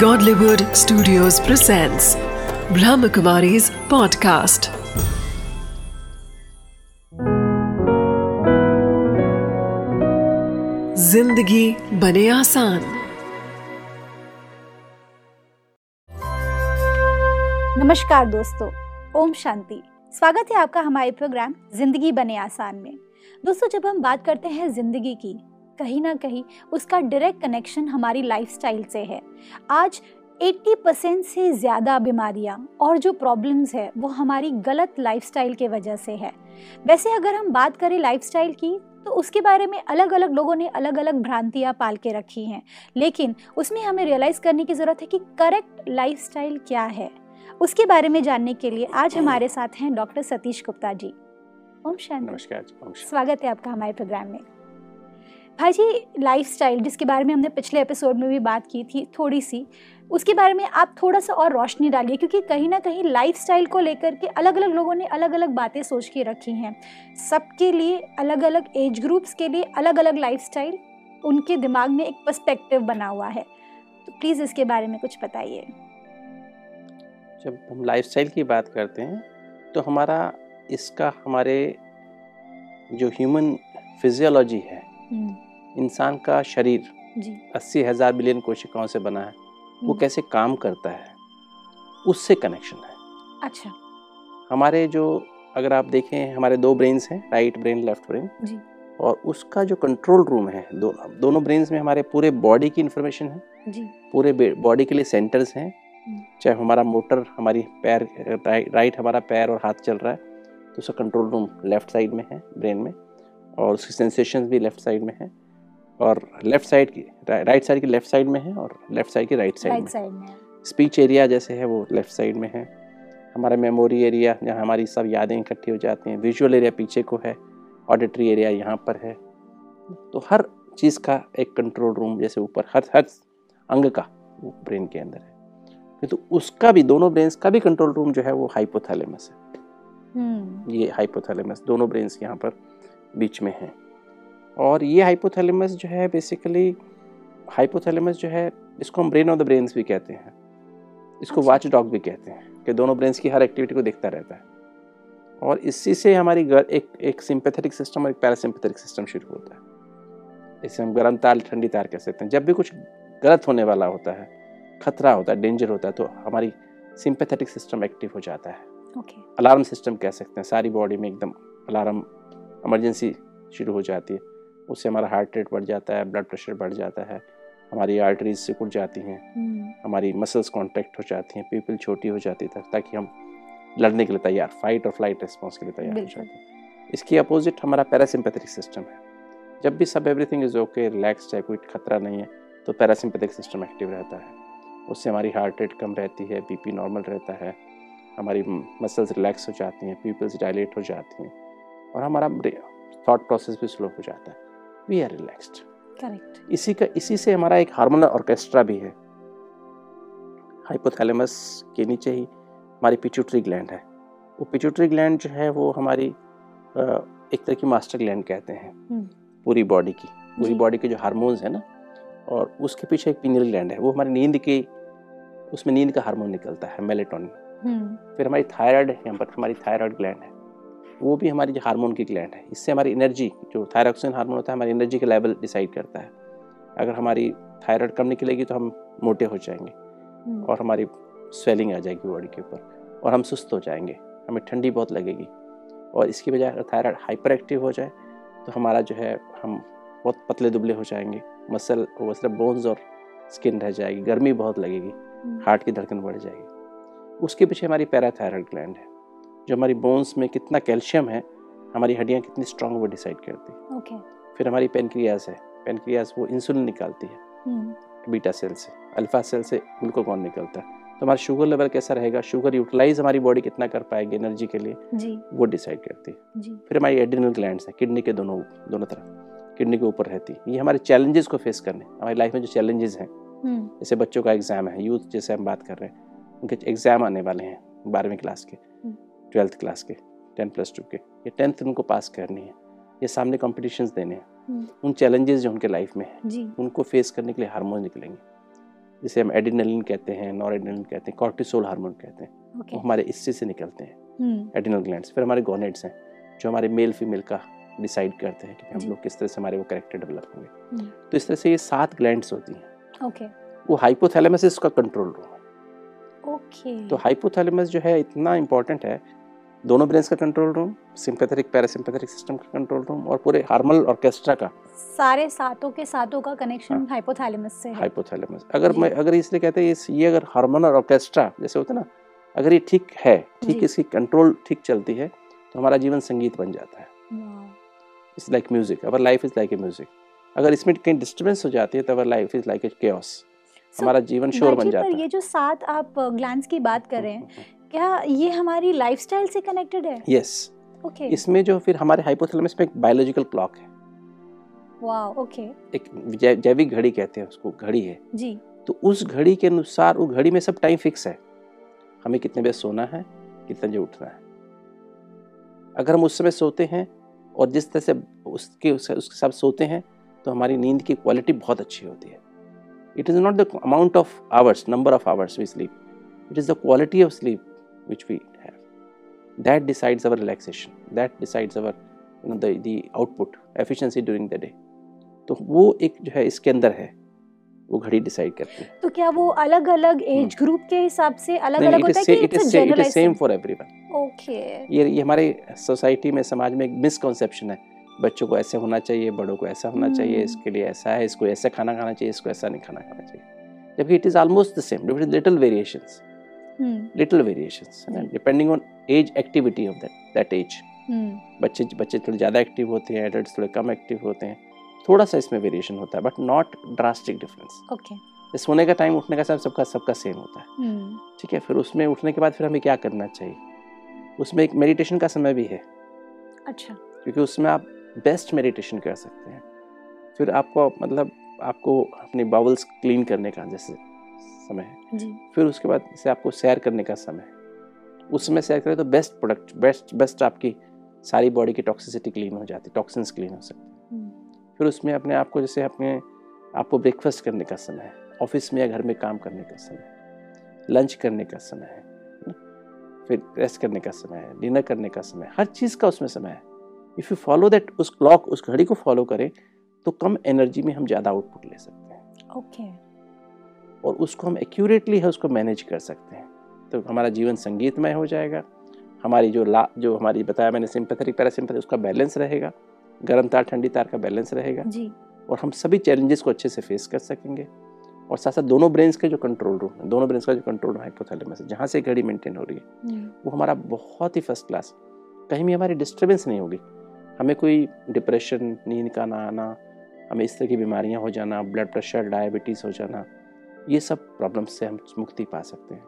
Godly Wood Studios presents Brahma Kumari's Podcast. जिंदगी बने आसान। नमस्कार दोस्तों, ओम शांति। स्वागत है आपका हमारे प्रोग्राम जिंदगी बने आसान में। दोस्तों, जब हम बात करते हैं जिंदगी की, कहीं ना कहीं उसका डायरेक्ट कनेक्शन हमारी लाइफस्टाइल से है। आज 80% से ज़्यादा बीमारियां और जो प्रॉब्लम्स है वो हमारी गलत लाइफस्टाइल के वजह से है। वैसे अगर हम बात करें लाइफस्टाइल की, तो उसके बारे में अलग अलग लोगों ने अलग अलग भ्रांतियाँ पाल के रखी हैं, लेकिन उसमें हमें रियलाइज़ करने की ज़रूरत है कि करेक्ट लाइफस्टाइल क्या है। उसके बारे में जानने के लिए आज हमारे साथ हैं डॉक्टर सतीश गुप्ता जी। ओम शांति। नमस्कार, स्वागत है आपका हमारे प्रोग्राम में। भाई जी, लाइफस्टाइल जिसके बारे में हमने पिछले एपिसोड में भी बात की थी थोड़ी सी, उसके बारे में आप थोड़ा सा और रोशनी डालिए, क्योंकि कहीं ना कहीं लाइफस्टाइल को लेकर के अलग अलग लोगों ने अलग अलग बातें सोच के रखी हैं। सबके लिए अलग अलग एज ग्रुप्स के लिए अलग अलग लाइफस्टाइल उनके दिमाग में एक पर्सपेक्टिव बना हुआ है, तो प्लीज़ इसके बारे में कुछ बताइए। जब हम लाइफस्टाइल की बात करते हैं तो हमारा इसका हमारे जो ह्यूमन फिजियोलॉजी है, इंसान का शरीर 80,000 बिलियन कोशिकाओं से बना है, वो कैसे काम करता है उससे कनेक्शन है। अच्छा, हमारे जो अगर आप देखें हमारे 2 ब्रेन्स हैं, राइट ब्रेन लेफ्ट ब्रेन जी, और उसका जो कंट्रोल रूम है दोनों ब्रेन्स में हमारे पूरे बॉडी की इन्फॉर्मेशन है जी। पूरे बॉडी के लिए सेंटर्स हैं, चाहे हमारा मोटर हमारी पैर राइट हमारा पैर और हाथ चल रहा है तो उसका कंट्रोल रूम लेफ्ट साइड में है ब्रेन में, और उसकी सेंसेशंस भी लेफ्ट साइड में है, और लेफ्ट साइड की राइट साइड की लेफ्ट साइड में है, और लेफ्ट साइड की राइट साइड में। स्पीच एरिया जैसे है वो लेफ्ट साइड में है, हमारा मेमोरी एरिया जहाँ हमारी सब यादें इकट्ठी हो जाती हैं, विजुअल एरिया पीछे को है, ऑडिटरी एरिया यहाँ पर है। तो हर चीज़ का एक कंट्रोल रूम जैसे ऊपर हर अंग का वो ब्रेन के अंदर है, तो उसका भी दोनों ब्रेन्स का भी कंट्रोल रूम जो है वो हाइपोथैलेमस है। ये हाइपोथैलेमस दोनों ब्रेन्स यहाँ पर बीच में है, और ये हाइपोथैलेमस जो है बेसिकली इसको हम ब्रेन ऑफ द ब्रेन्स भी कहते हैं, इसको वॉच डॉग भी कहते हैं, कि दोनों ब्रेन्स की हर एक्टिविटी को देखता रहता है। और इसी से हमारी एक सिंपैथेटिक सिस्टम और एक पैरासिम्पैथेटिक सिस्टम शुरू होता है। इसे हम गर्म तार ठंडी तार कह सकते हैं। जब भी कुछ गलत होने वाला होता है, खतरा होता है, डेंजर होता है, तो हमारी सिंपैथेटिक सिस्टम एक्टिव हो जाता है। अलार्म सिस्टम कह सकते हैं, सारी बॉडी में एकदम अलार्म इमरजेंसी शुरू हो जाती है। उससे हमारा हार्ट रेट बढ़ जाता है, ब्लड प्रेशर बढ़ जाता है, हमारी आर्टरीज सिकुड़ जाती हैं, हमारी मसल्स कॉन्ट्रैक्ट हो जाती हैं, पीपल छोटी हो जाती है, ताकि हम लड़ने के लिए तैयार, फाइट और फ्लाइट रिस्पॉन्स के लिए तैयार हो जाते हैं। इसकी अपोजिट हमारा पैरासिम्पैथेटिक सिस्टम है। जब भी सब एवरीथिंग इज ओके, रिलैक्स है, कोई खतरा नहीं है, तो पैरासिम्पैथेटिक सिस्टम एक्टिव रहता है। उससे हमारी हार्ट रेट कम रहती है, बीपी नॉर्मल रहता है, हमारी मसल्स रिलैक्स हो जाती हैं, पीपल्स डायलेट हो जाती हैं, और हमारा थॉट प्रोसेस भी स्लो हो जाता है। We are relaxed. करेक्ट। इसी से हमारा एक हार्मोनल ऑर्केस्ट्रा भी है। हाइपोथैलेमस के नीचे ही हमारी पिट्यूटरी ग्लैंड है। वो पिट्यूटरी ग्लैंड जो है वो हमारी एक तरह की मास्टर ग्लैंड कहते हैं पूरी बॉडी के जो हार्मोन्स है ना, और उसके पीछे एक पीनियल ग्लैंड है, वो हमारी नींद की, उसमें नींद का हार्मोन निकलता है मेलेटोनिन। फिर हमारी थायराइड है, यहाँ पर हमारी थायराइड ग्लैंड है, वो भी हमारी हार्मोन की ग्लैंड है। इससे हमारी एनर्जी, जो थायरॉक्सिन हार्मोन होता है, हमारी एनर्जी का लेवल डिसाइड करता है। अगर हमारी थायराइड कम निकलेगी तो हम मोटे हो जाएंगे, और हमारी स्वेलिंग आ जाएगी बॉडी के ऊपर, और हम सुस्त हो जाएंगे, हमें ठंडी बहुत लगेगी। और इसकी बजाय अगर थायराइड हाइपर एक्टिव हो जाए तो हमारा जो है हम बहुत पतले दुबले हो जाएंगे, मसल वो सिर्फ बोन्स और स्किन रह जाएगी, गर्मी बहुत लगेगी, हार्ट की धड़कन बढ़ जाएगी। उसके पीछे हमारी पैराथायराइड ग्लैंड है, जो हमारी बोन्स में कितना कैल्शियम है, हमारी हड्डियाँ कितनी स्ट्रॉन्ग, वो डिसाइड करती है। फिर हमारी पेनक्रियाज है, पेनक्रियाज वो इंसुलिन निकालती है, बीटा सेल से, अल्फा सेल से ग्लूकागॉन निकलता है, तो हमारा शुगर लेवल कैसा रहेगा, शुगर यूटिलाइज हमारी बॉडी कितना कर पाएगी एनर्जी के लिए जी, वो डिसाइड करती है। फिर हमारी एड्रिनल ग्लैंड्स है, किडनी के दोनों तरफ, किडनी के ऊपर रहती है। ये हमारे चैलेंजेस को फेस करने, हमारी लाइफ में जो चैलेंजेस हैं, जैसे बच्चों का एग्जाम है, यूथ जैसे हम बात कर रहे हैं, उनके एग्जाम आने वाले हैं 12वीं क्लास के, 12th क्लास के, 10+2 के, ये 10th उनको पास करनी है, ये सामने कॉम्पिटिशन्स देने हैं, उन चैलेंजेस जो उनके लाइफ में है, उनको फेस करने के लिए हार्मोन निकलेंगे। जिसे हम एड्रेनालिन कहते हैं, नॉरएड्रेनालिन कहते हैं, कॉर्टिसोल हार्मोन कहते हैं, वो हमारे इससे से निकलते हैं, एड्रेनल ग्लैंड्स। फिर हमारे गोनेड्स हैं जो हमारे मेल फीमेल का डिसाइड करते हैं कि हम लोग किस तरह से हमारे वो कैरेक्टर डेवलप होंगे। तो इस तरह से ये 7 ग्लैंड्स होती हैं। ओके, वो हाइपोथैलेमस से उसका कंट्रोल रूम है। ओके, तो हाइपोथैलेमस जो है इतना इम्पोर्टेंट है, दोनों ब्रेन्स का control room, sympathetic parasympathetic system का कंट्रोल रूम और पूरे हार्मोनल ऑर्केस्ट्रा का, सारे सातों का कनेक्शन हाइपोथैलेमस से है। हाइपोथैलेमस अगर इसलिए कहते हैं ये अगर हार्मोनल ऑर्केस्ट्रा जैसे होता है ना, अगर ये ठीक है, ठीक इसकी कंट्रोल ठीक चलती है तो हमारा जीवन संगीत बन जाता है। It's like music, our life is like a music. अगर इसमें कहीं डिस्टर्बेंस हो जाती है तो our life is like a chaos, हमारा जीवन शोर बन जाता है। ये जो 7 आप ग्लैंड्स की बात कर रहे हैं, क्या ये हमारी लाइफस्टाइल से कनेक्टेड है? यस। ओके, इसमें जो फिर हमारे हाइपोथैलेमस में एक बायोलॉजिकल क्लॉक है। वाओ, ओके, एक जैविक घड़ी कहते हैं उसको, घड़ी है जी। तो उस घड़ी के अनुसार वो घड़ी में सब टाइम फिक्स है, हमें कितने बजे सोना है, कितने बजे उठना है। अगर हम उस समय सोते हैं और जिस तरह से उसके साथ सोते हैं तो हमारी नींद की क्वालिटी बहुत अच्छी होती है। It is not the amount of hours, number of hours we sleep, it is the quality of sleep which we have. That decides our relaxation. That decides our, you know, the output, efficiency during the day. तो वो एक जो है इसके अंदर है, वो घड़ी डिसाइड करती है। तो क्या वो अलग अलग एज ग्रुप के हिसाब से अलग अलग होता है कि it is same for everyone? Okay, ये हमारे सोसाइटी में, समाज में एक मिसकॉन्सेप्शन है, बच्चों को ऐसे होना चाहिए, बड़ों को ऐसा होना चाहिए, इसके लिए ऐसा है, इसको ऐसा खाना खाना चाहिए, इसको ऐसा नहीं खाना खाना चाहिए, जबकि it is almost the same with little variations. Little variations, and depending on age activity of that age. बच्चे थोड़े ज़्यादा एक्टिव होते हैं, एडल्ट्स थोड़े कम एक्टिव होते हैं, थोड़ा सा इसमें वेरिएशन होता है, but not drastic difference. Okay, सोने का टाइम, उठने का टाइम सबका सेम होता है। ठीक है, फिर उसमें उठने के बाद फिर हमें क्या करना चाहिए, उसमें एक मेडिटेशन का समय भी है। अच्छा, क्योंकि उसमें आप बेस्ट मेडिटेशन कर सकते हैं। फिर आपको अपने बाउल्स क्लीन करने का जैसे समय है जी। फिर उसके बाद से आपको सैर करने का समय है, उस समय सैर करें तो बेस्ट प्रोडक्ट, बेस्ट आपकी सारी बॉडी की टॉक्सिसिटी क्लीन हो जाती है, टॉक्सिन्स क्लीन हो सकते हैं। फिर उसमें अपने आप को, जैसे अपने आपको ब्रेकफास्ट करने का समय है, ऑफिस में या घर में काम करने का समय है, लंच करने का समय है, फिर रेस्ट करने का समय है, डिनर करने का समय है, हर चीज़ का उसमें समय है। इफ़ यू फॉलो दैट, उस क्लॉक, उस घड़ी को फॉलो करें तो कम एनर्जी में हम ज़्यादा आउटपुट ले सकते हैं। ओके, और उसको हम एक्यूरेटली है उसको मैनेज कर सकते हैं, तो हमारा जीवन संगीतमय हो जाएगा। हमारी जो हमारी बताया मैंने सिंपैथेटिक पैरासिम्पैथेटिक, उसका बैलेंस रहेगा, गर्म तार ठंडी तार का बैलेंस रहेगा जी। और हम सभी चैलेंजेस को अच्छे से फेस कर सकेंगे, और साथ साथ दोनों ब्रेन्स के जो कंट्रोल रूम है, दोनों ब्रेन्स का जो कंट्रोल रूम हाइपोथैलेमस है, जहाँ से घड़ी मेंटेन हो रही है, वो हमारा बहुत ही फर्स्ट क्लास, कहीं भी हमारी डिस्टर्बेंस नहीं होगी, हमें कोई डिप्रेशन, नींद का ना आना, हमें इस तरह की बीमारियाँ हो जाना, ब्लड प्रेशर, डायबिटीज़ हो जाना, ये सब प्रॉब्लम्स से हम मुक्ति पा सकते हैं।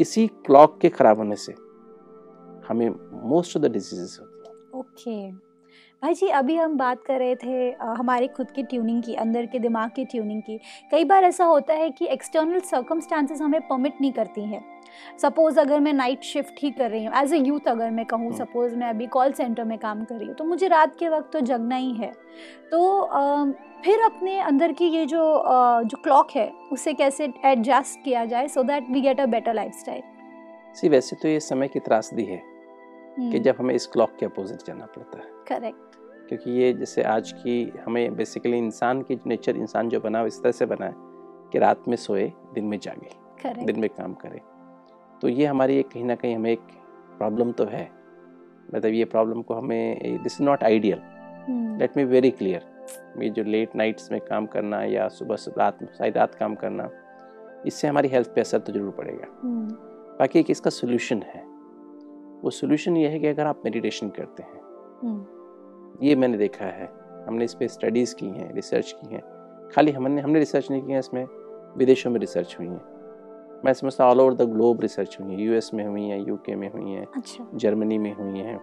इसी क्लॉक के खराब होने से हमें मोस्ट ऑफ द डिजीजेस होती हैं। ओके भाई जी, अभी हम बात कर रहे थे हमारे खुद की ट्यूनिंग की, अंदर के दिमाग की ट्यूनिंग की। कई बार ऐसा होता है कि एक्सटर्नल सर्कमस्टांसेस हमें परमिट नहीं करती हैं। सपोज़ अगर मैं नाइट शिफ्ट ही कर रही हूँ एज ए यूथ, अगर मैं कहूँ, सपोज़ मैं अभी कॉल सेंटर में काम कर रही हूँ, तो मुझे रात के वक्त तो जगना ही है, तो फिर अपने अंदर की ये जो क्लॉक है उसे कैसे एडजस्ट किया जाए so that we get a better lifestyle? See, वैसे तो ये समय की त्रासदी है कि जब हमें इस क्लॉक के अपोजिट जाना पड़ता है। करेक्ट, क्योंकि ये जैसे आज की हमें बेसिकली इंसान की नेचर, इंसान जो बना इस तरह से बना है कि रात में सोए, दिन में जागे, Correct. दिन में काम करे, तो ये हमारी एक कहीं ना कहीं हमें एक प्रॉब्लम तो है, मतलब ये प्रॉब्लम को हमें, this is not ideal, let me very clear. ये जो लेट नाइट्स में काम करना या सुबह रात काम करना, इससे हमारी हेल्थ पे असर तो जरूर पड़ेगा। बाकी एक इसका सोल्यूशन है, वो सोल्यूशन ये है कि अगर आप मेडिटेशन करते हैं, ये मैंने देखा है, हमने इस पर स्टडीज़ की हैं, रिसर्च की हैं, खाली हमने रिसर्च नहीं की है, इसमें विदेशों में रिसर्च हुई है, मैं समझता all over the globe research हुई है, यूएस में हुई है, यूके में हुई है, जर्मनी में हुई है,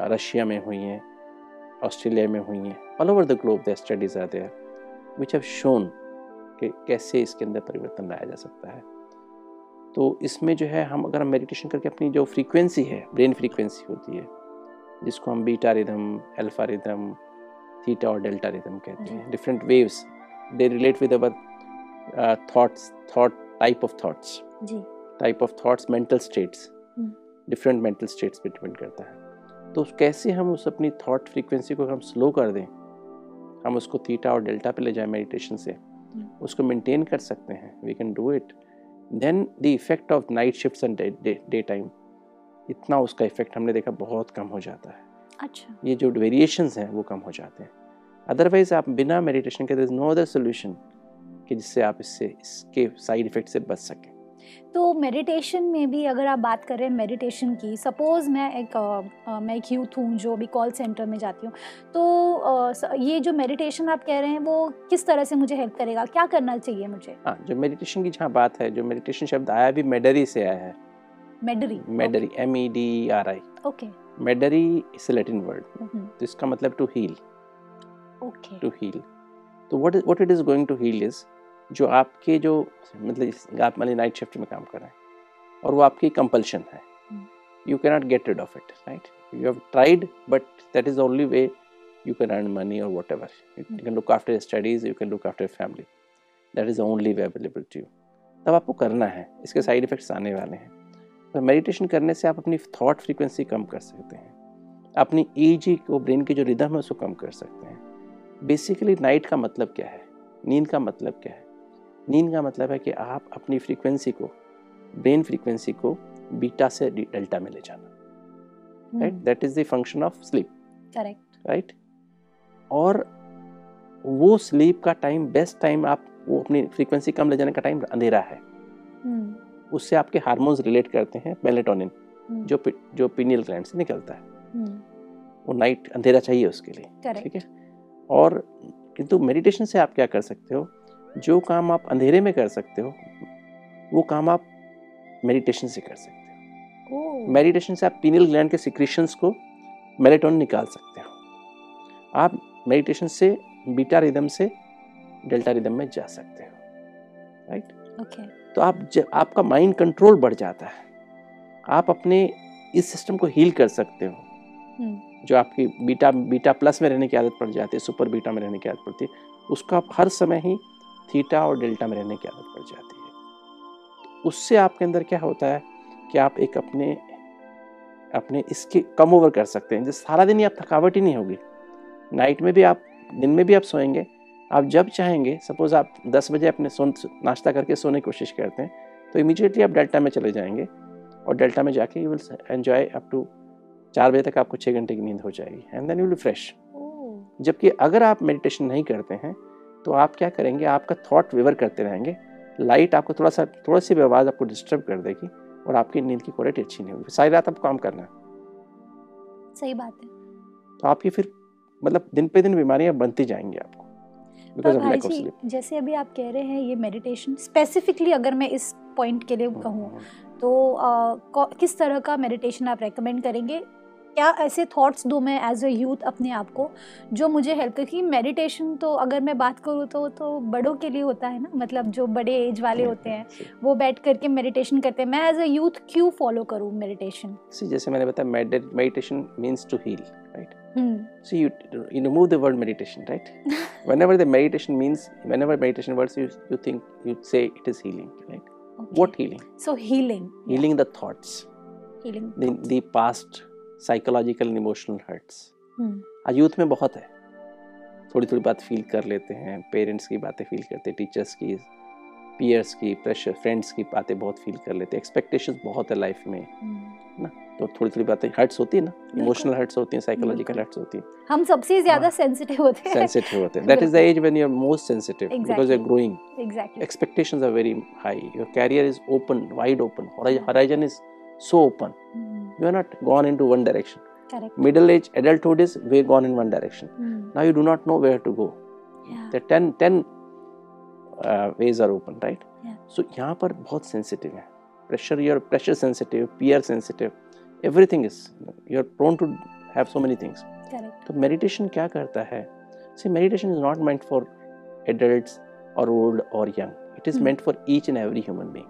रशिया में हुई है, ऑस्ट्रेलिया में हुई हैं, all over the globe the studies आते हैं विच हैव शोन कि कैसे इसके अंदर परिवर्तन लाया जा सकता है। तो इसमें जो है हम अगर हम मेडिटेशन करके अपनी जो फ्रीक्वेंसी है, ब्रेन फ्रीक्वेंसी होती है, जिसको हम beta rhythm, alpha rhythm, theta और डेल्टा रिदम कहते हैं, different waves, they relate with our type of thoughts जी, type of thoughts, mental states, different mental states पे डिपेंड करता है। तो कैसे हम उस अपनी थॉट फ्रीक्वेंसी को हम स्लो कर दें, हम उसको थीटा और डेल्टा पे ले जाएं मेडिटेशन से, उसको मेंटेन कर सकते हैं, we can do it. Then the effect of night shifts and day time, इतना उसका इफेक्ट हमने देखा बहुत कम हो जाता है। अच्छा, ये जो वेरिएशंस हैं वो कम हो जाते हैं। अदरवाइज आप बिना मेडिटेशन के, there is no other solution कि जिससे आप इसके साइड इफेक्ट से बच सकें। तो मेडिटेशन में भी अगर आप बात करें मेडिटेशन की, सपोज़ मैं एक यूथ हूँ जो अभी कॉल सेंटर में जाती हूँ, तो ये जो मेडिटेशन आप कह रहे हैं वो किस तरह से मुझे हेल्प करेगा, क्या करना चाहिए मुझे? हाँ, जो मेडिटेशन की जहाँ बात है, जो मेडिटेशन शब्द आया भी मेडरी से आया है। Mederi, mederi, MEDERI। Okay, mederi is a Latin word, तो इसका मतलब to heal. Okay, to heal. तो what it is going to heal is जो आपके जो मतलब आप मान ली नाइट शिफ्ट में काम कर रहे हैं और वो आपकी कंपल्शन है, you can not get rid of it, right? You have tried but that is only way you can earn money और whatever, you can look after studies, you can look after family, that is only way available to you. तब आपको करना है, इसके side effects आने वाले हैं। पर मेडिटेशन करने से आप अपनी थॉट फ्रीक्वेंसी कम कर सकते हैं, अपनी EEG को, ब्रेन की जो रिदम है उसको कम कर सकते हैं। बेसिकली नाइट का मतलब क्या है, नींद का मतलब क्या है? नींद का मतलब है कि आप अपनी फ्रीक्वेंसी को, ब्रेन फ्रीक्वेंसी को बीटा से डेल्टा में ले जाना, right? That is the function of sleep, correct, right? और वो स्लीप का टाइम, बेस्ट टाइम आप वो अपनी फ्रीक्वेंसी कम ले जाने का टाइम अंधेरा है। उससे आपके हार्मोन्स रिलेट करते हैं, मेलेटोनिन जो पीनियल ग्लैंड से निकलता है, वो नाइट अंधेरा चाहिए उसके लिए, ठीक है? और किंतु मेडिटेशन से आप क्या कर सकते हो, जो काम आप अंधेरे में कर सकते हो वो काम आप मेडिटेशन से कर सकते हो। मेडिटेशन से आप पीनियल ग्लैंड के सिक्रीशंस को, मेलेटोनिन निकाल सकते हो। आप मेडिटेशन से बीटा रिदम से डेल्टा रिदम में जा सकते हो, राइट? ओके, तो आप आपका माइंड कंट्रोल बढ़ जाता है, आप अपने इस सिस्टम को हील कर सकते हो। जो आपकी बीटा प्लस में रहने की आदत पड़ जाती है, सुपर बीटा में रहने की आदत पड़ती है, उसका आप हर समय ही थीटा और डेल्टा में रहने की आदत पड़ जाती है। उससे आपके अंदर क्या होता है कि आप एक अपने इसके कम ओवर कर सकते हैं। जैसे सारा दिन ही आप थकावट ही नहीं होगी, नाइट में भी आप, दिन में भी आप सोएंगे, आप जब चाहेंगे। सपोज़ आप 10 बजे अपने नाश्ता करके सोने की कोशिश करते हैं, तो इमीडिएटली आप डेल्टा में चले जाएंगे और डेल्टा में जाके you will enjoy up to 4 बजे तक आपको 6 घंटे की नींद हो जाएगी and then you will fresh. जबकि अगर आप मेडिटेशन नहीं करते हैं तो आप क्या करेंगे, आपका थॉट विवर करते रहेंगे, लाइट आपको थोड़ा सी आवाज़ आपको डिस्टर्ब कर देगी और आपकी नींद की क्वालिटी अच्छी नहीं होगी। सारी रात आप काम करना है, सही बात है, तो आपकी फिर मतलब दिन पे दिन बीमारियां बनती जाएंगी आपको। Because of lack of sleep. जैसे अभी आप कह रहे हैं ये मेडिटेशन स्पेसिफिकली, अगर मैं इस पॉइंट के लिए कहूँ तो किस तरह का मेडिटेशन आप रेकमेंड करेंगे? क्या ऐसे थॉट्स दूँ मैं एज ए यूथ अपने आप को जो मुझे हेल्प करे? कि मेडिटेशन तो अगर मैं बात करूँ तो बड़ों के लिए होता है ना, मतलब जो बड़े एज वाले होते हैं वो बैठ करके मेडिटेशन करते हैं। मैं एज ए यूथ क्यों फॉलो करूँ मेडिटेशन? जैसे मैंने बताया, meditation means to heal, right? So you remove the word meditation, right? Whenever the meditation means, whenever meditation words, you think, you say it is healing, right? Okay. What healing? So healing. Healing, yeah. The thoughts. Healing thoughts. The past psychological and emotional hurts. आज youth में बहुत है, थोड़ी थोड़ी बात feel कर लेते हैं, पेरेंट्स की बातें फील करते हैं, टीचर्स की, पीयर्स की, प्रेशर, फ्रेंड्स की बातें बहुत फील कर लेते हैं, एक्सपेक्टेशंस बहुत है लाइफ में, ना? तो थोड़ी थोड़ी बातें हर्ट्स होती है ना, इमोशनल हर्ट्स होती हैं, साइकोलॉजिकल हर्ट्स होती हैं। हम सबसे ज्यादा सेंसिटिव होते हैं, that is the age when you are most sensitive because you are growing. Exactly, expectations are very high, your career is open, wide open, horizon is so open, you are not gone into one direction. Middle age, adulthood is way gone in one direction, now you do not know where to go, the 10 ways are open, right? So यहाँ पर बहुत sensitive है, pressure, your pressure sensitive, peer sensitive, everything is, you are prone to have so many things. Correct. तो meditation क्या करता है? See, meditation is not meant for adults or old or young. It is meant for each and every human being.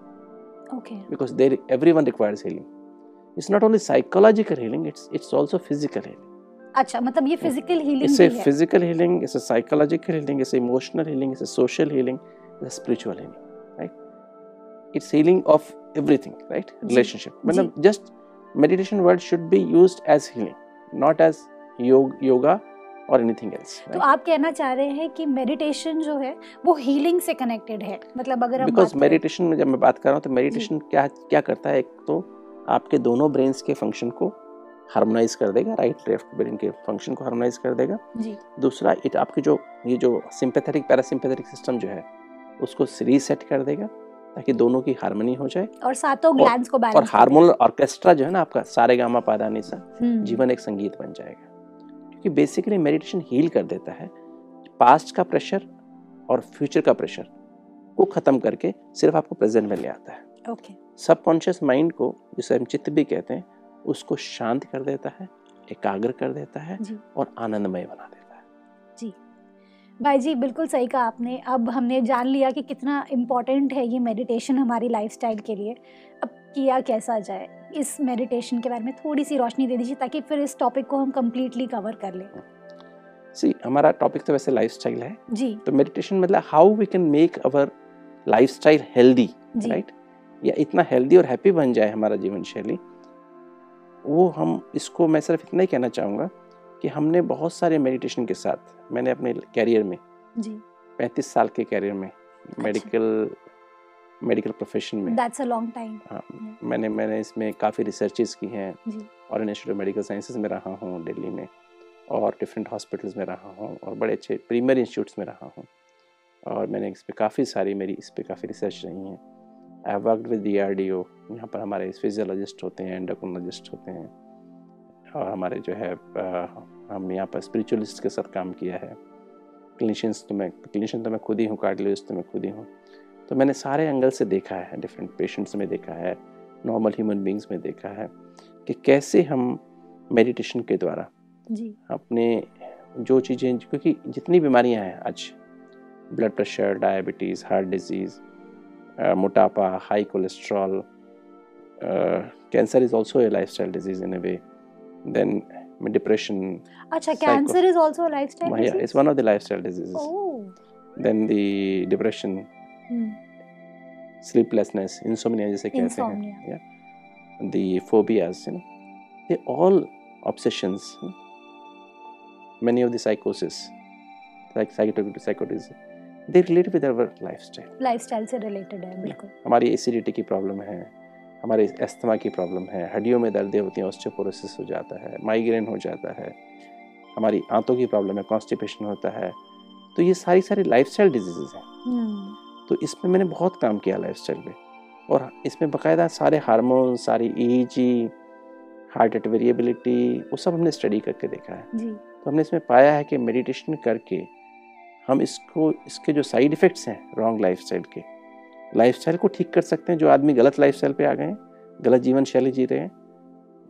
Okay. Because everyone requires healing. It's not only psychological healing, it's also physical healing. अच्छा, मतलब ये physical healing भी है। इसे physical healing, इसे psychological healing, इसे emotional healing, इसे social healing, the spiritual healing, right? It's healing of everything, right? Relationship. मतलब just meditation word should be used as healing, not as yoga और anything else. तो आप कहना चाह रहे हैं कि मेडिटेशन जो है वो हीलिंग से कनेक्टेड है. मतलब अगर हम बिकॉज़ मेडिटेशन में जब मैं बात कर रहा हूँ तो मेडिटेशन क्या करता है, एक तो आपके दोनों ब्रेन्स के फंक्शन को हार्मोनाइज कर देगा, राइट लेफ्ट ब्रेन के फंक्शन को हार्मोनाइज कर देगा. दूसरा आपके जो ये जो सिंपैथेटिक पैरासिंपैथेटिक सिस्टम जो है उसको रीसेट कर देगा ताकि दोनों की हार्मनी हो जाए और सातों ग्लैंड्स को बैलेंस. और हार्मोनल ऑर्केस्ट्रा जो है ना आपका सारेगामा पादानीसा, जीवन एक संगीत बन जाएगा. कि बेसिकली मेडिटेशन हील कर देता है पास्ट का प्रेशर और फ्यूचर का प्रेशर को ख़त्म करके सिर्फ आपको प्रेजेंट में ले आता है. ओके, सबकॉन्शियस माइंड को जिसे हम चित्त भी कहते हैं उसको शांत कर देता है, एकाग्र कर देता है और आनंदमय बना देता है. जी भाई जी, बिल्कुल सही कहा आपने. अब हमने जान लिया कि कितना इम्पोर्टेंट है ये मेडिटेशन हमारी लाइफस्टाइल के लिए. अब किया कैसा जाए, इस मेडिटेशन के बारे में थोड़ी सी रोशनी दे दीजिए ताकि फिर इस टॉपिक को हम कम्प्लीटली कवर कर लें. सी, हमारा टॉपिक तो वैसे लाइफस्टाइल है जी. तो मेडिटेशन मतलब how we can make our lifestyle healthy, right? या इतना हेल्दी और हैप्पी बन जाए हमारा जीवन शैली, वो हम इसको मैं सिर्फ इतना ही कहना चाहूँगा कि हमने बहुत सारे मेडिटेशन के साथ, मैंने अपने कैरियर में जी 35 साल के कैरियर में मेडिकल प्रोफेशन में दैट्स अ लॉन्ग टाइम. हाँ, मैंने इसमें काफ़ी रिसर्चेस की हैं और इंस्टीट्यूट ऑफ मेडिकल साइंसेस में रहा हूँ दिल्ली में और डिफरेंट हॉस्पिटल्स में रहा हूँ और बड़े अच्छे प्रीमियर इंस्टीट्यूट्स में रहा हूँ और मैंने इस पर काफ़ी सारी मेरी इस पर काफ़ी रिसर्च रही हैं. I have worked with D.R.D.O. यहाँ पर हमारे फिजियोलॉजिस्ट होते हैं, एंडोक्रिनोलॉजिस्ट होते हैं और हमारे जो है हम यहाँ पर स्पिरिचुअलिस्ट के साथ काम किया है. क्लिनिशियन तो मैं खुद ही हूँ, कार्डियोलॉजिस्ट तो मैं खुद ही हूँ. तो मैंने सारे एंगल से देखा है, डिफरेंट पेशेंट्स में देखा है, नॉर्मल ह्यूमन बींग्स में देखा है कि कैसे हम मेडिटेशन के द्वारा अपने जो चीज़ें, क्योंकि जितनी बीमारियां हैं आज, blood pressure, diabetes, heart disease, मोटापा, high cholesterol, cancer is also a life style disease in a way. Then depression. Acha, cancer is also a lifestyle disease? Yeah, it's one of the lifestyle diseases. Oh. Then the depression, sleeplessness, insomnia, जैसे कहते हैं. Yeah. The phobias, you know, they all obsessions. You know? Many of the psychoses, like psychosis, they relate with our lifestyle. Lifestyle से related है बिल्कुल. हमारी acidity की problem है, हमारे अस्थमा की प्रॉब्लम है, हड्डियों में दर्दें होती हैं, ऑस्टियोपोरोसिस हो जाता है, माइग्रेन हो जाता है, हमारी आंतों की प्रॉब्लम है, कॉन्स्टिपेशन होता है. तो ये सारी लाइफस्टाइल डिजीजेज हैं. तो इसमें मैंने बहुत काम किया लाइफस्टाइल पे और इसमें बाकायदा सारे हार्मोन, सारी EEG, हार्ट रेट वेरिएबिलिटी, वो सब हमने स्टडी करके देखा है जी. तो हमने इसमें पाया है कि मेडिटेशन करके हम इसको, इसके जो साइड इफ़ेक्ट्स हैं रॉन्ग लाइफस्टाइल के, लाइफस्टाइल को ठीक कर सकते हैं. जो आदमी गलत लाइफस्टाइल पे आ गए हैं, गलत जीवन शैली जी रहे हैं,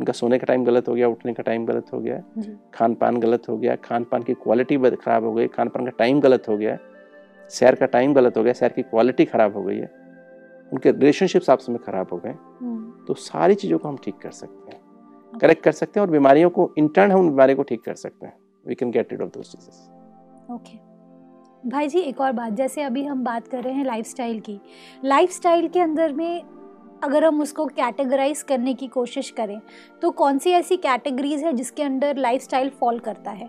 उनका सोने का टाइम गलत हो गया, उठने का टाइम गलत हो गया, खान पान गलत हो गया, खान पान की क्वालिटी ख़राब हो गई, खान पान का टाइम गलत हो गया, सैर का टाइम गलत हो गया, सैर की क्वालिटी ख़राब हो गई है, उनके रिलेशनशिप्स आपस में ख़राब हो गए. तो सारी चीज़ों को हम ठीक कर सकते हैं, करेक्ट कर सकते हैं और बीमारियों को इंटर्न हम उन बीमारियों को ठीक कर सकते हैं. We can get rid of those diseases. Okay भाई जी, एक और बात, जैसे अभी हम बात कर रहे हैं लाइफस्टाइल की, लाइफस्टाइल के अंदर में अगर हम उसको कैटेगराइज करने की कोशिश करें तो कौन सी ऐसी कैटेगरीज है जिसके अंदर लाइफस्टाइल फॉल करता है?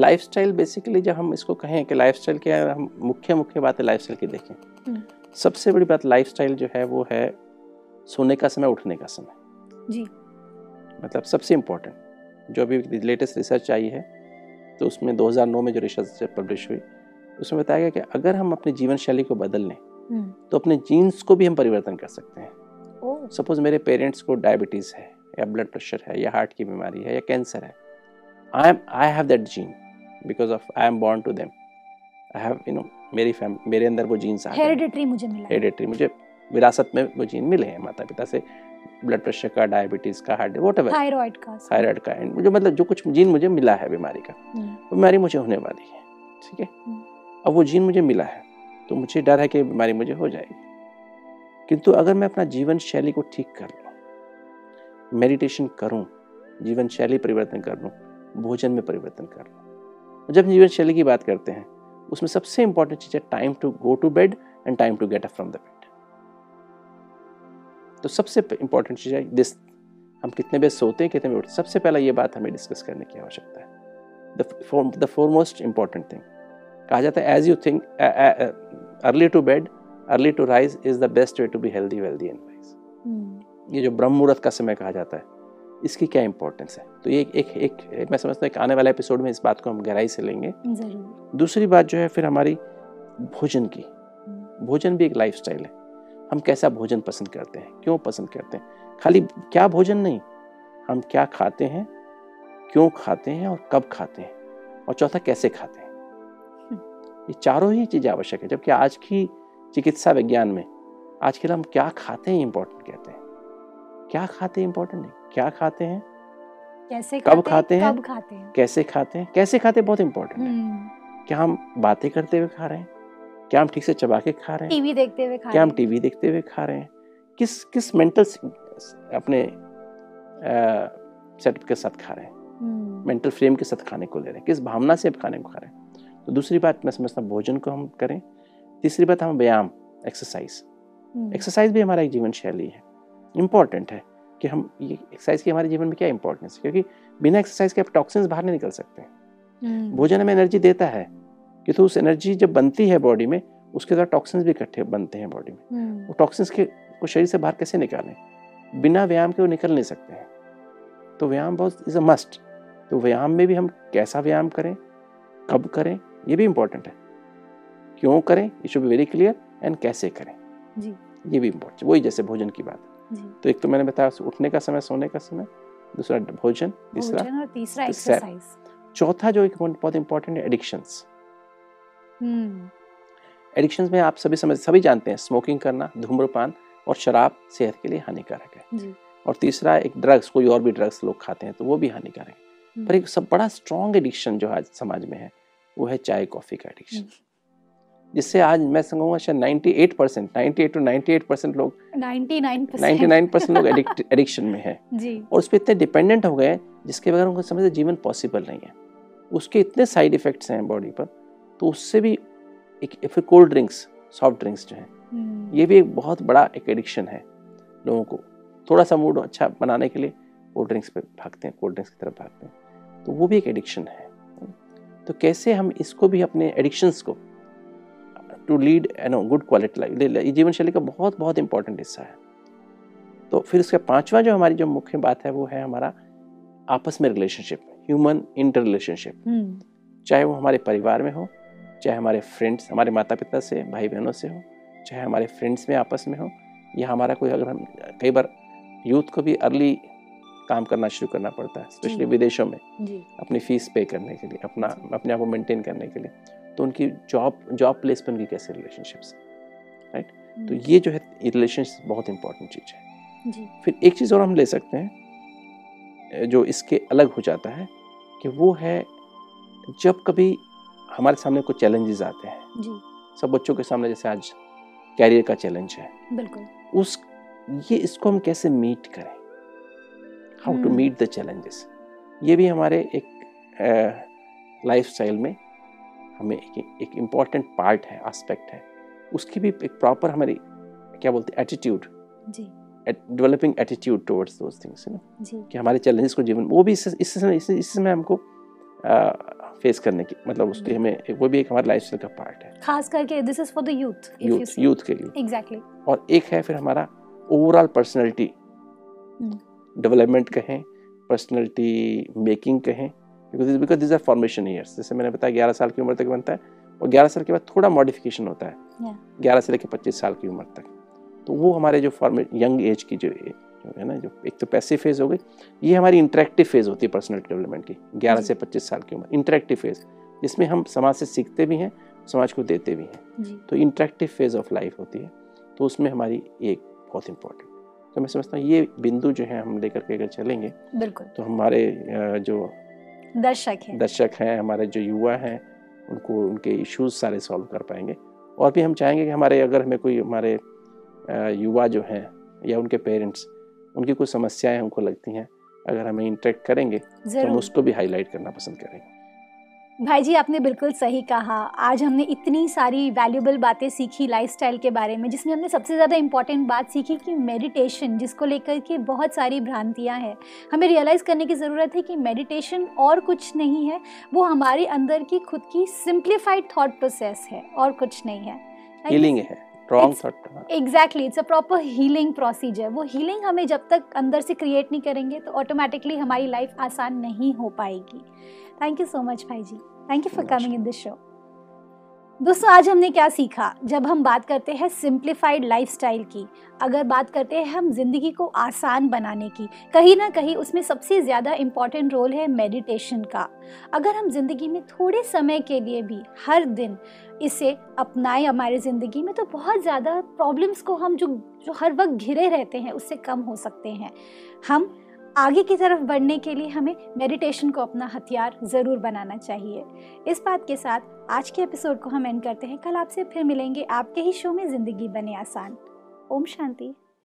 लाइफस्टाइल बेसिकली जब हम इसको कहें कि लाइफस्टाइल क्या है, हम मुख्य बातें लाइफस्टाइल की देखें. सबसे बड़ी बात लाइफस्टाइल जो है वो है सोने का समय, उठने का समय जी. मतलब सबसे इम्पोर्टेंट जो अभी लेटेस्ट रिसर्च आई है, तो उसमें 2009 में जो रिसर्च पब्लिश हुई उसमें बताया गया कि अगर हम अपने जीवन शैली को बदल लें तो अपने जीन्स को भी हम परिवर्तन कर सकते हैं. सपोज मेरे पेरेंट्स को डायबिटीज़ है या ब्लड प्रेशर है या हार्ट की बीमारी है या कैंसर है, I have that gene because of I am born to them. I have you know मेरे अंदर वो जीन्स आ गए, हेरिडिटरी मुझे विरासत में वो जीन मिले हैं माता पिता से, ब्लड प्रेशर का, डायबिटीज़ का, हार्ट वॉट एवर, थायराइड का मुझे, मतलब जो कुछ जीन मुझे मिला है बीमारी का, वो बीमारी मुझे होने वाली है. ठीक है, अब वो जीन मुझे मिला है तो मुझे डर है कि बीमारी मुझे हो जाएगी. किंतु अगर मैं अपना जीवन शैली को ठीक कर लूँ, मेडिटेशन करूँ, जीवन शैली परिवर्तन कर लूँ, भोजन में परिवर्तन कर लूँ. जब जीवन शैली की बात करते हैं उसमें सबसे इंपॉर्टेंट चीज़ है time to go to bed and time to get up from the bed. तो सबसे इंपॉर्टेंट चीज़ है दिस, हम कितने बजे सोते हैं, कितने बजे उठते। सबसे पहला ये बात हमें डिस्कस करने की आवश्यकता है, द फॉरमोस्ट इम्पॉर्टेंट थिंग। कहा जाता है as you think early to bed early to rise is the best way to be healthy wealthy and wise. ये जो ब्रह्म मुहूर्त का समय कहा जाता है, इसकी क्या इंपॉर्टेंस है। तो ये एक मैं समझता हूँ एक आने वाले एपिसोड में इस बात को हम गहराई से लेंगे जरूर। दूसरी बात जो है फिर हमारी भोजन की, भोजन भी एक लाइफस्टाइल है। हम कैसा भोजन पसंद करते हैं, क्यों पसंद करते हैं, खाली क्या भोजन नहीं, हम क्या खाते हैं, क्यों खाते हैं और कब खाते हैं, और चौथा कैसे खाते हैं। ये चारों ही चीज़ें आवश्यक है, जबकि आज की चिकित्सा विज्ञान में आजकल हम क्या खाते हैं इम्पोर्टेंट कहते हैं, क्या खाते हैं इम्पोर्टेंट नहीं, क्या खाते हैं, कैसे कब खाते हैं, कैसे खाते हैं, कैसे खाते हैं बहुत इम्पोर्टेंट है। क्या हम बातें करते हुए खा रहे हैं, क्या हम ठीक से चबा के खा रहे हैं, टीवी देखते हुए खा रहे हैं, क्या हम टीवी देखते हुए खा रहे हैं, किस मेंटल अपने सेटअप के साथ खा रहे हैं, मेंटल फ्रेम के साथ खाने को ले रहे हैं, किस भावना से खाने को खा रहे हैं। तो दूसरी बात मैं समझता हूँ भोजन को हम करें। तीसरी बात हम व्यायाम, एक्सरसाइज भी हमारा एक जीवन शैली है, इम्पॉर्टेंट है कि हम ये एक्सरसाइज की हमारे जीवन में क्या इंपॉर्टेंस है, क्योंकि बिना एक्सरसाइज के आप टॉक्सिन्स बाहर नहीं निकल सकते हैं। भोजन हमें एनर्जी देता है कि तो उस एनर्जी जब बनती है बॉडी में, उसके द्वारा टॉक्सिन्स भी इकट्ठे बनते हैं बॉडी में। वो टॉक्सिन्स के को शरीर से बाहर कैसे निकालें, बिना व्यायाम के वो निकल नहीं सकते हैं। तो व्यायाम बहुत इज़ अ मस्ट। तो व्यायाम में भी हम कैसा व्यायाम करें, कब करें, ये भी इम्पोर्टेंट है, क्यों करें, ये should be very clear, and कैसे करें जी, ये भी इम्पोर्टेंट। वही जैसे भोजन की बात, तो एक तो मैंने बताया उठने का समय, सोने का समय, दूसरा भोजन, तीसरा एक्सरसाइज। चौथा जो एक बहुत इंपॉर्टेंट है एडिक्शंस। एडिक्शंस में आप सभी जानते हैं स्मोकिंग करना, धूम्रपान और शराब सेहत के लिए हानिकारक है जी। और तीसरा एक ड्रग्स, कोई और भी ड्रग्स लोग खाते हैं तो वो भी हानिकारक है। पर एक सब बड़ा स्ट्रॉन्ग एडिक्शन जो आज समाज में है वो है चाय कॉफी का एडिक्शन, जिससे आज मैं समझूंगा शायद 98% लोग 99% लोग एडिक्शन में है जी। और उस पर इतने डिपेंडेंट हो गए जिसके बगैर उनको समझते जीवन पॉसिबल नहीं है, उसके इतने साइड इफेक्ट्स हैं बॉडी पर। तो उससे भी एक फिर कोल्ड ड्रिंक्स, सॉफ्ट ड्रिंक्स जो हैं, ये भी एक बहुत बड़ा एक एडिक्शन है। लोगों को थोड़ा सा मूड अच्छा बनाने के लिए कोल्ड ड्रिंक्स पर भागते हैं, कोल्ड ड्रिंक्स की तरफ भागते हैं, तो वो भी एक एडिक्शन है। तो कैसे हम इसको भी अपने एडिक्शंस को to lead good quality life, जीवन शैली का बहुत बहुत इंपॉर्टेंट हिस्सा है। तो फिर उसका पांचवा जो हमारी जो मुख्य बात है वो है हमारा आपस में रिलेशनशिप, ह्यूमन इंटर रिलेशनशिप, चाहे वो हमारे परिवार में हो, चाहे हमारे फ्रेंड्स, हमारे माता पिता से, भाई बहनों से हो, चाहे हमारे फ्रेंड्स में आपस में हो, या हमारा कोई अगर हम कई बार यूथ को भी अर्ली काम करना शुरू करना पड़ता है, स्पेशली विदेशों में अपनी फीस पे करने के लिए, अपने आप को मेंटेन करने के लिए। तो उनकी जॉब प्लेस पर उनकी कैसे रिलेशनशिप्स, राइट। तो ये जो है रिलेशनशिप बहुत इंपॉर्टेंट चीज़ है जी। फिर एक चीज़ और हम ले सकते हैं जो इसके अलग हो जाता है, कि वो है जब कभी हमारे सामने कुछ चैलेंजेस आते हैं जी, सब बच्चों के सामने जैसे आज कैरियर का चैलेंज है, बिल्कुल उस ये इसको हम कैसे मीट करें, how to meet the challenges, ये भी हमारे एक लाइफ स्टाइल में हमें एक इम्पॉर्टेंट पार्ट है, एस्पेक्ट है। उसकी भी एक प्रॉपर हमारी क्या बोलते हैं एटीट्यूड जी, developing attitude towards those things है ना, कि हमारे चैलेंजेस को जीवन वो भी इससे हमको फेस करने की, मतलब उसके हमें वो भी एक हमारे लाइफ स्टाइल का पार्ट है, खास करके this is for the youth के लिए एग्जैक्टली। और एक है फिर हमारा ओवरऑल पर्सनैलिटी डेवलपमेंट कहें, पर्सनैलिटी मेकिंग कहें, because this are formation years, जैसे मैंने बताया 11 साल की उम्र तक बनता है, और 11 साल के बाद थोड़ा मॉडिफिकेशन होता है 11 से लेकर 25 साल की उम्र तक। तो वो हमारे जो यंग एज की जो है ना, जो एक तो पैसिव फेज हो गई, ये हमारी इंटरेक्टिव फेज होती है पर्सनलिटी डेवलपमेंट की, 11 से 25 साल की उम्र इंटरेक्टिव फेज, जिसमें हम समाज से सीखते भी हैं, समाज को देते भी हैं, तो इंटरेक्टिव फेज ऑफ लाइफ होती है। तो उसमें हमारी एक बहुत इंपॉर्टेंट, तो मैं समझता हूँ ये बिंदु जो है हम लेकर के अगर चलेंगे तो हमारे जो दर्शक हैं हमारे जो युवा हैं उनको उनके इश्यूज सारे सॉल्व कर पाएंगे। और भी हम चाहेंगे कि हमारे अगर हमें कोई हमारे युवा जो हैं या उनके पेरेंट्स, उनकी कोई समस्याएं हमको लगती हैं, अगर हमें इंटरेक्ट करेंगे तो हम उसको भी हाईलाइट करना पसंद करेंगे। भाई जी आपने बिल्कुल सही कहा। आज हमने इतनी सारी वैल्यूबल बातें सीखी लाइफस्टाइल के बारे में, जिसमें हमने सबसे ज़्यादा इम्पॉर्टेंट बात सीखी कि मेडिटेशन, जिसको लेकर के बहुत सारी भ्रांतियां हैं। हमें रियलाइज़ करने की ज़रूरत है कि मेडिटेशन और कुछ नहीं है, वो हमारे अंदर की खुद की सिंप्लीफाइड थॉट प्रोसेस है और कुछ नहीं है। हीलिंग है, exactly, it's a proper healing procedure. वो हीलिंग हमें जब तक अंदर से क्रिएट नहीं करेंगे तो ऑटोमेटिकली हमारी लाइफ आसान नहीं हो पाएगी। थैंक यू सो मच भाई जी, thank you for coming in this show. दोस्तों आज हमने क्या सीखा? जब हम बात करते हैं सिंप्लीफाइड लाइफस्टाइल की, अगर बात करते हैं हम ज़िंदगी को आसान बनाने की, कहीं ना कहीं उसमें सबसे ज़्यादा इम्पॉर्टेंट रोल है मेडिटेशन का। अगर हम ज़िंदगी में थोड़े समय के लिए भी हर दिन इसे अपनाएं हमारे ज़िंदगी में, तो बहुत ज़्यादा प्रॉब्लम्स को हम जो हर वक्त घिरे रहते हैं उससे कम हो सकते हैं। हम आगे की तरफ बढ़ने के लिए हमें मेडिटेशन को अपना हथियार ज़रूर बनाना चाहिए। इस बात के साथ आज के एपिसोड को हम एंड करते हैं। कल आपसे फिर मिलेंगे आपके ही शो में ज़िंदगी बने आसान। ओम शांति।